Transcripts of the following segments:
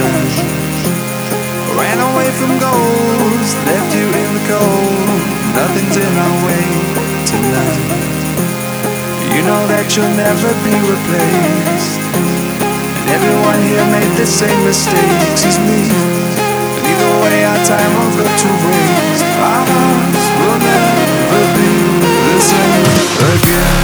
oceans. Ran away from goals, left you in the cold. Nothing's in our way tonight. You know that you'll never be replaced. And everyone here made the same mistakes as me. But either way our time will go to waste. Our hearts will never be the same again.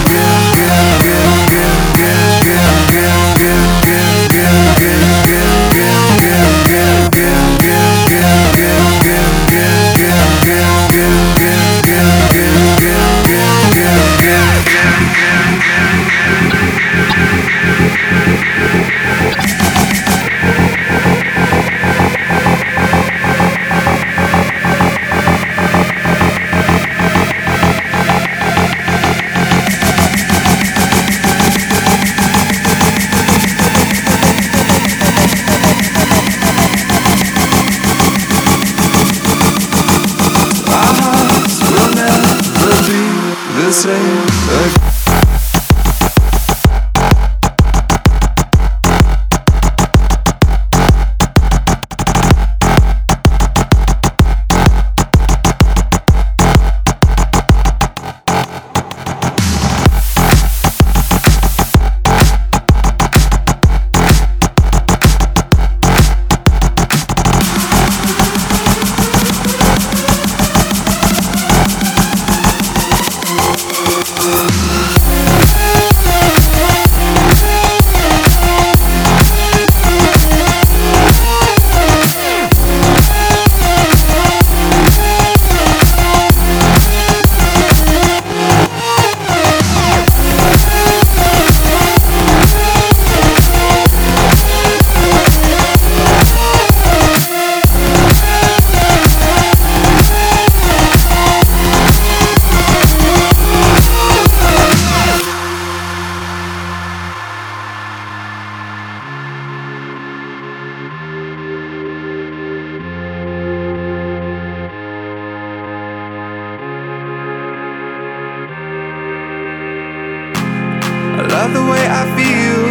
The way I feel,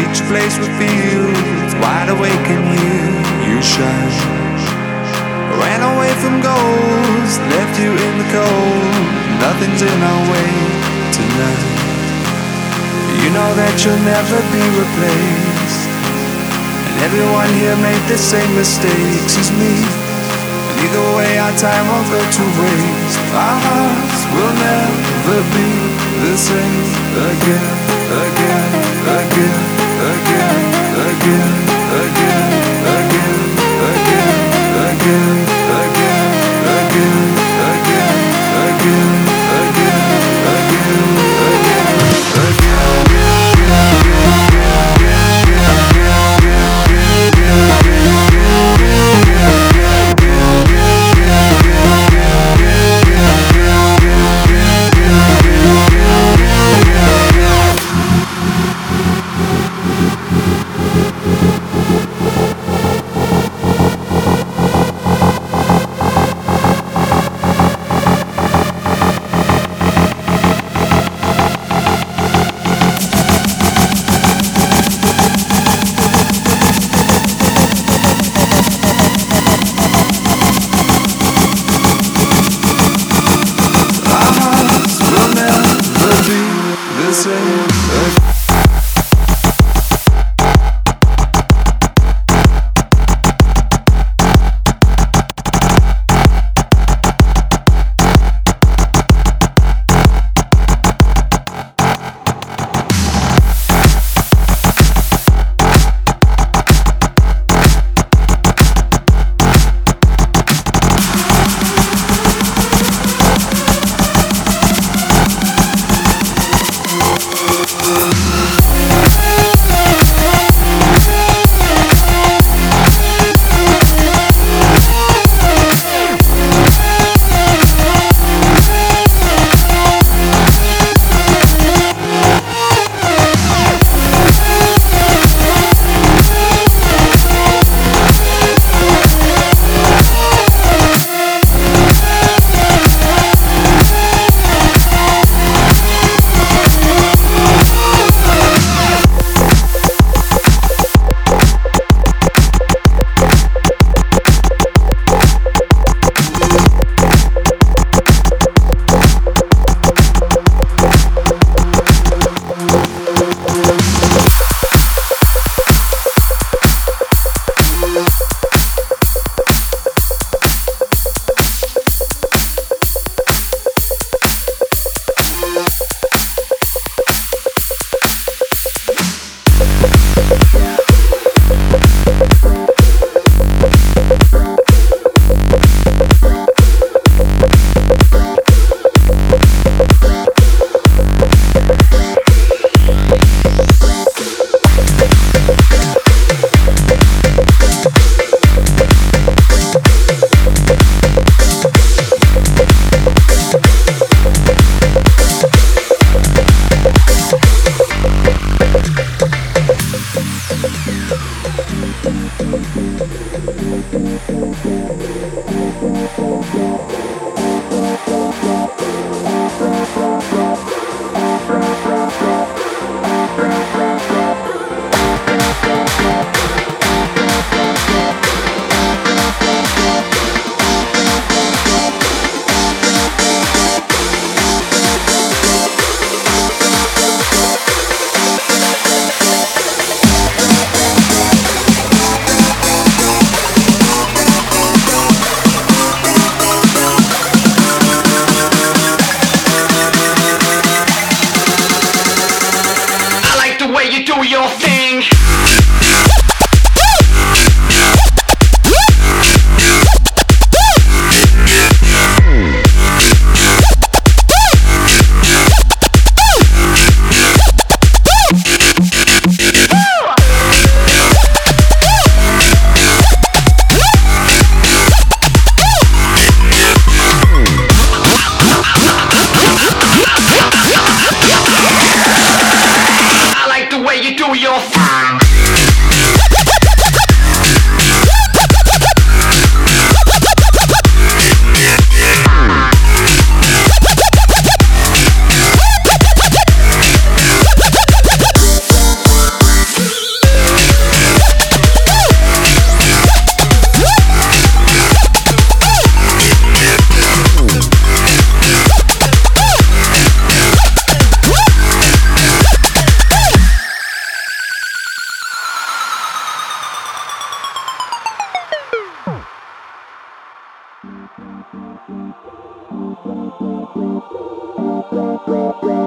each place with fields, wide awake and here you shine. Ran away from goals, left you in the cold. Nothing's in our way tonight. You know that you'll never be replaced. And everyone here made the same mistakes as me. And either way our time won't go to waste. Our hearts will never be the same again. Again, again, again, again, again, again, again, again, again, again, again, again, again, again, again. I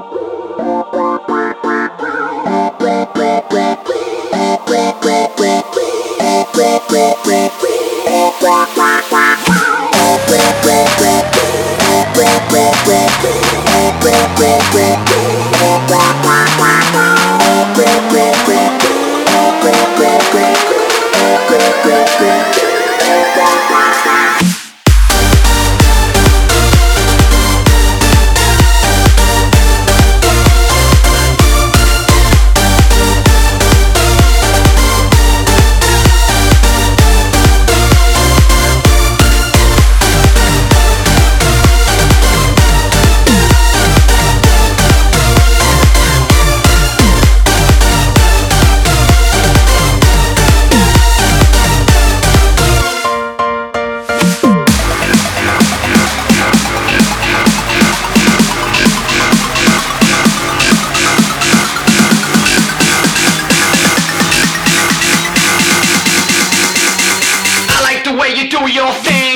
like the way you do your thing.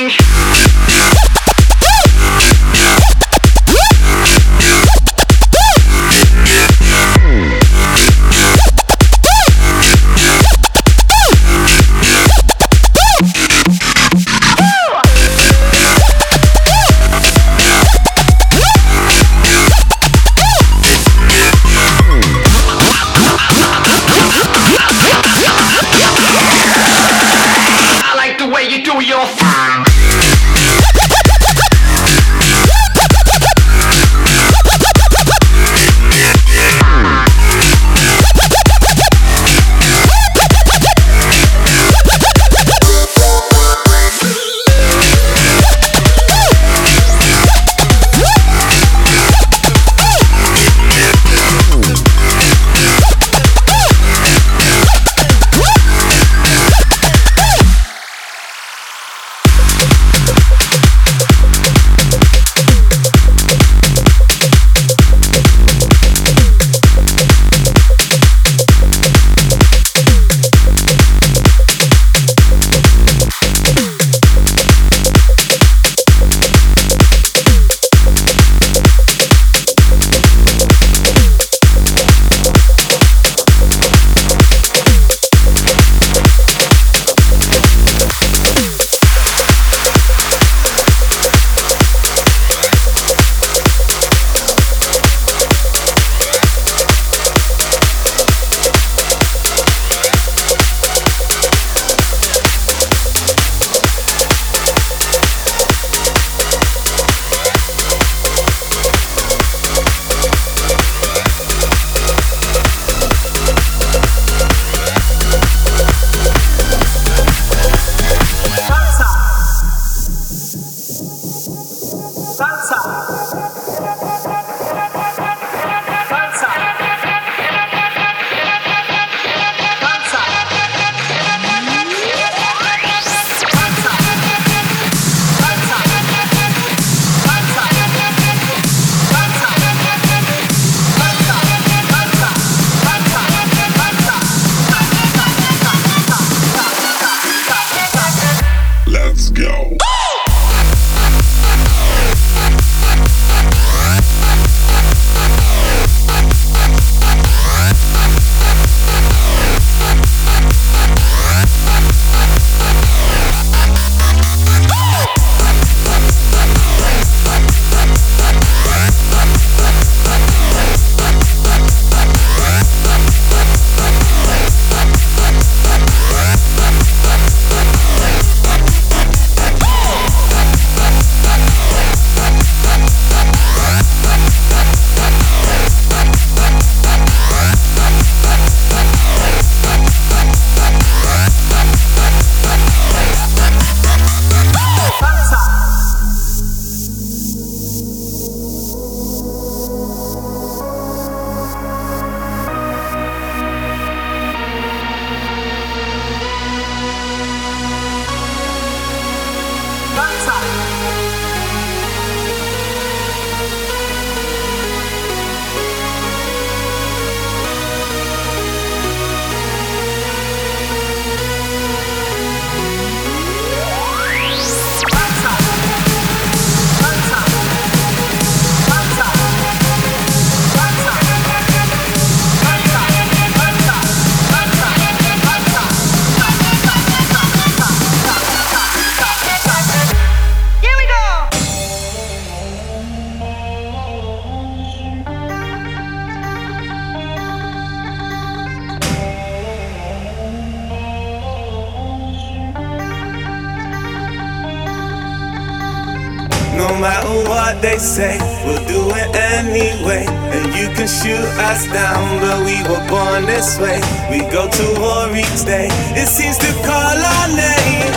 matter what they say, we'll do it anyway. And you can shoot us down, but we were born this way. We go to war each day, it seems to call our name.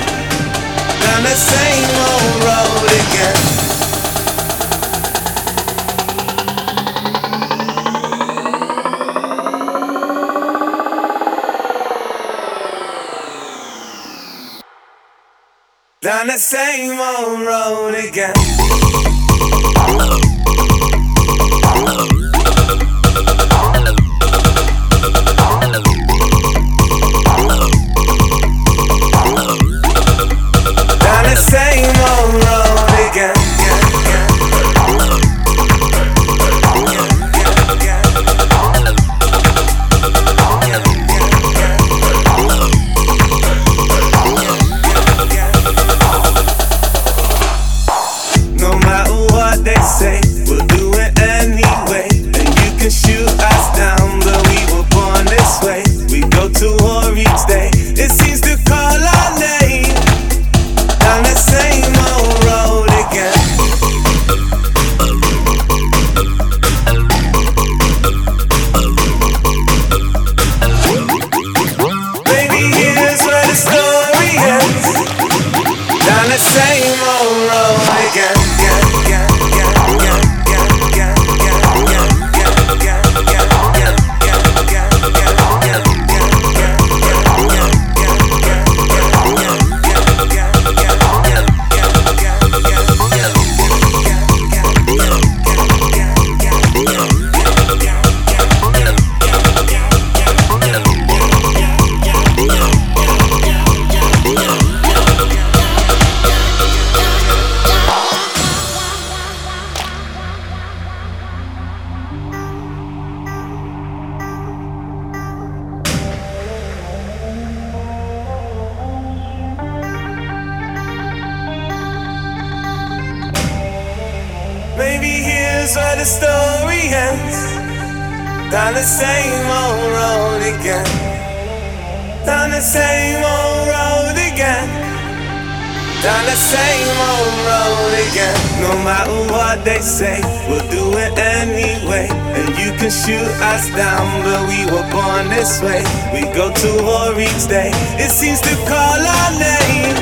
Down the same old road again. Down the same old road again. Down the same old road again. Where the story ends, down the same old road again, down the same old road again, down the same old road again. No matter what they say, we'll do it anyway. And you can shoot us down, but we were born this way. We go to war each day, it seems to call our name.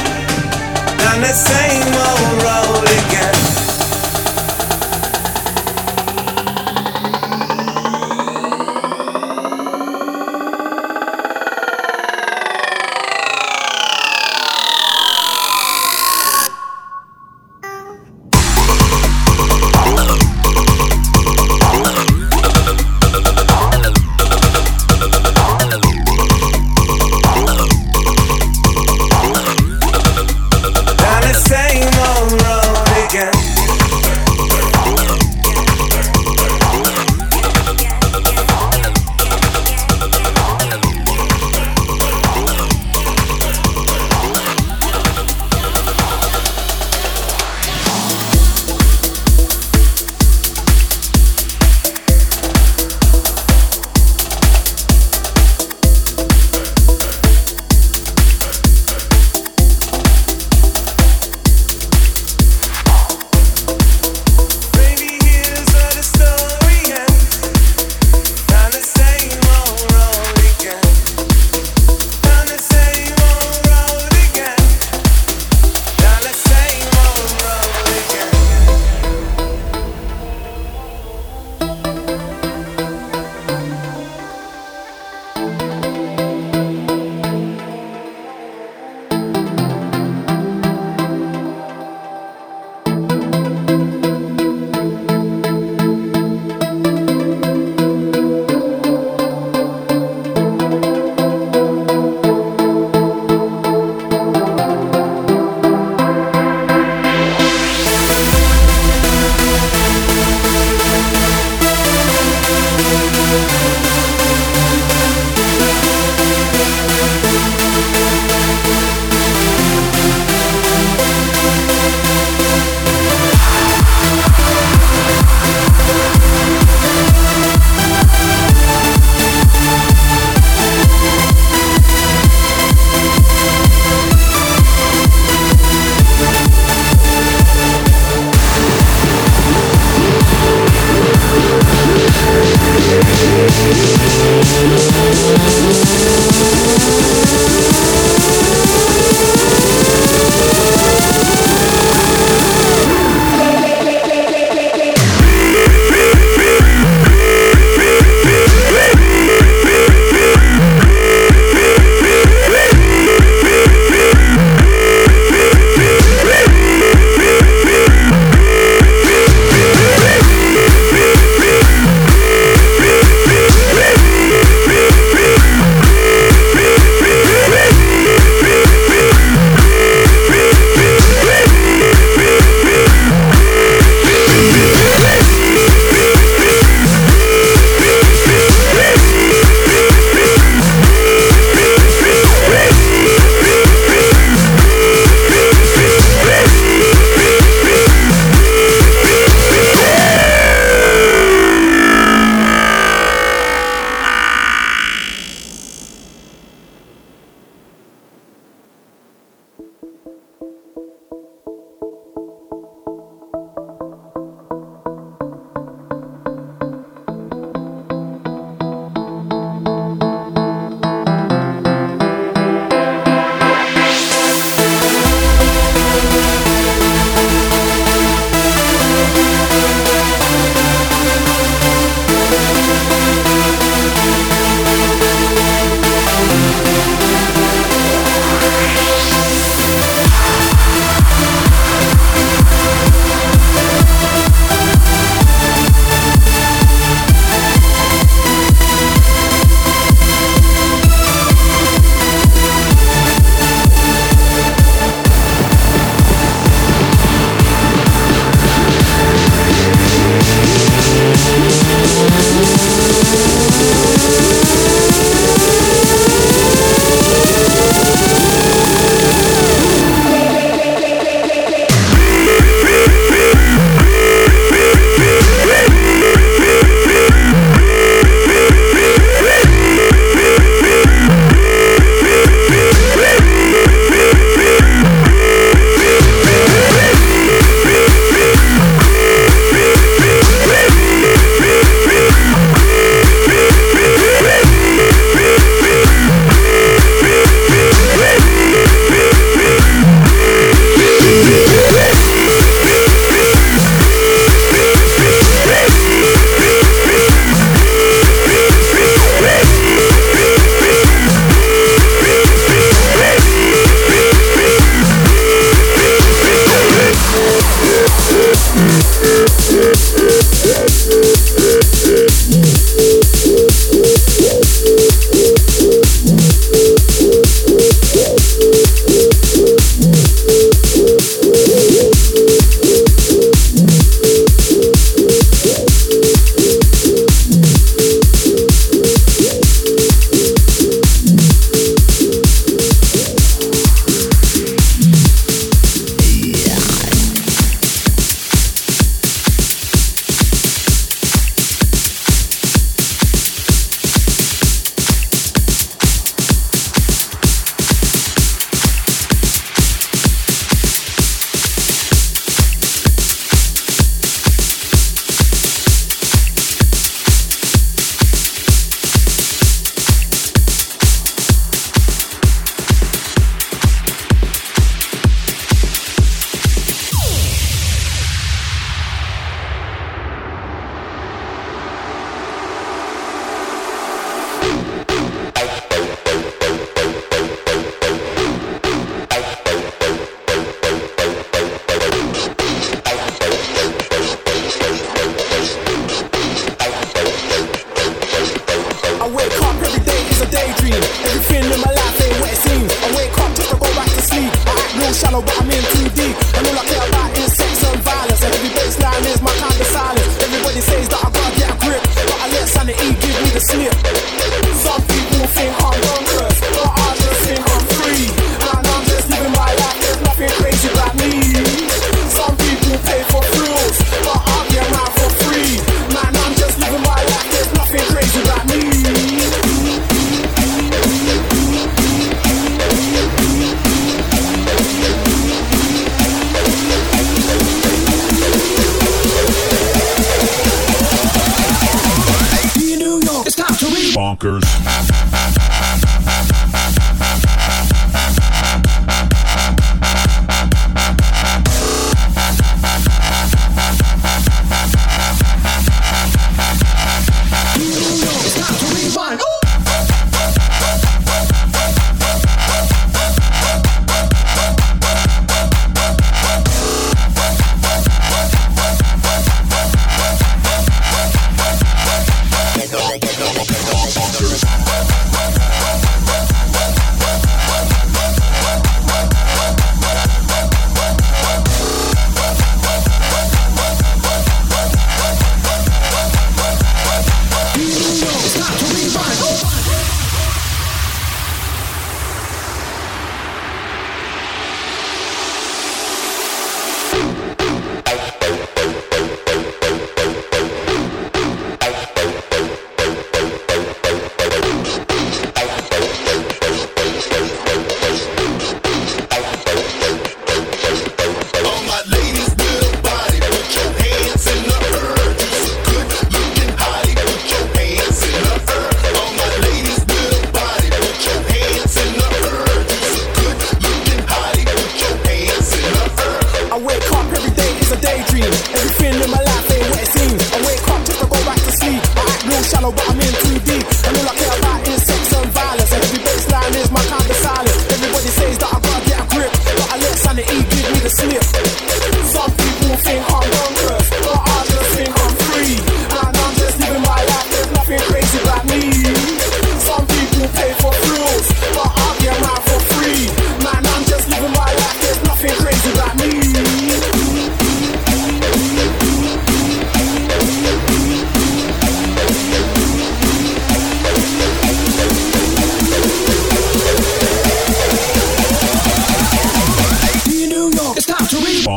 Down the same old road again. Down the same old road again.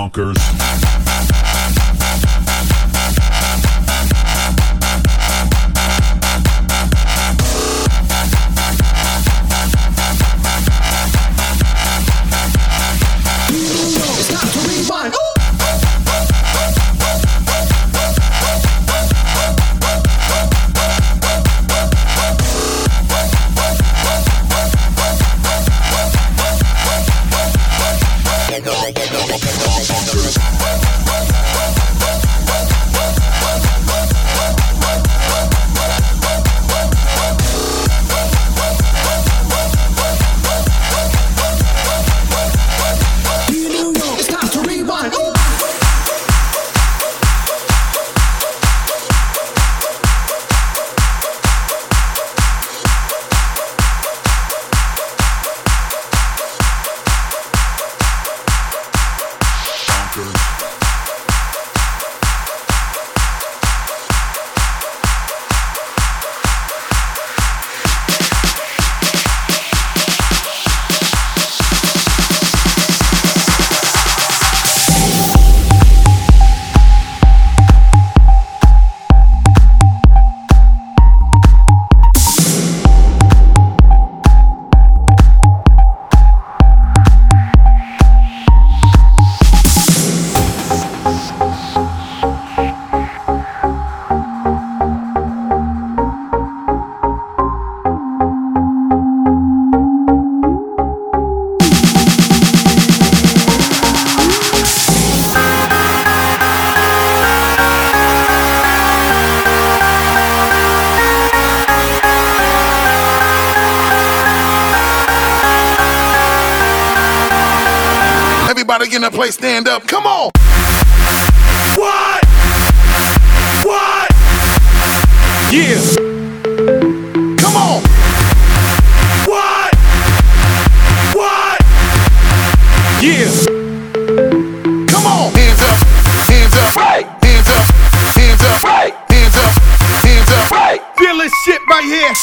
bonkers. Everybody get in a place, stand up, come on! What? What? Yeah! Come on! What? What? Yeah! Come on! Hands up, hands up, right. Hands up, hands up, right. Hands up, hands up, right. Feel this shit right here,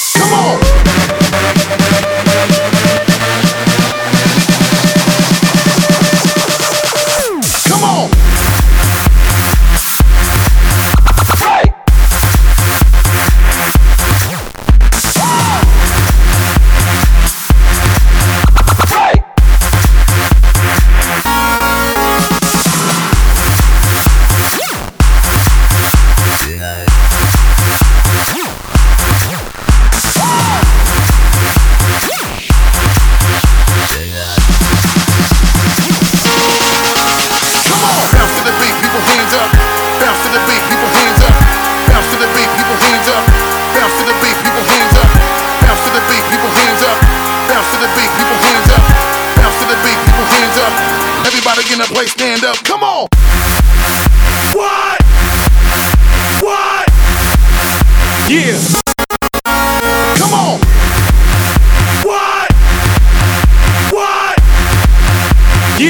come on!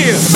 Yeah.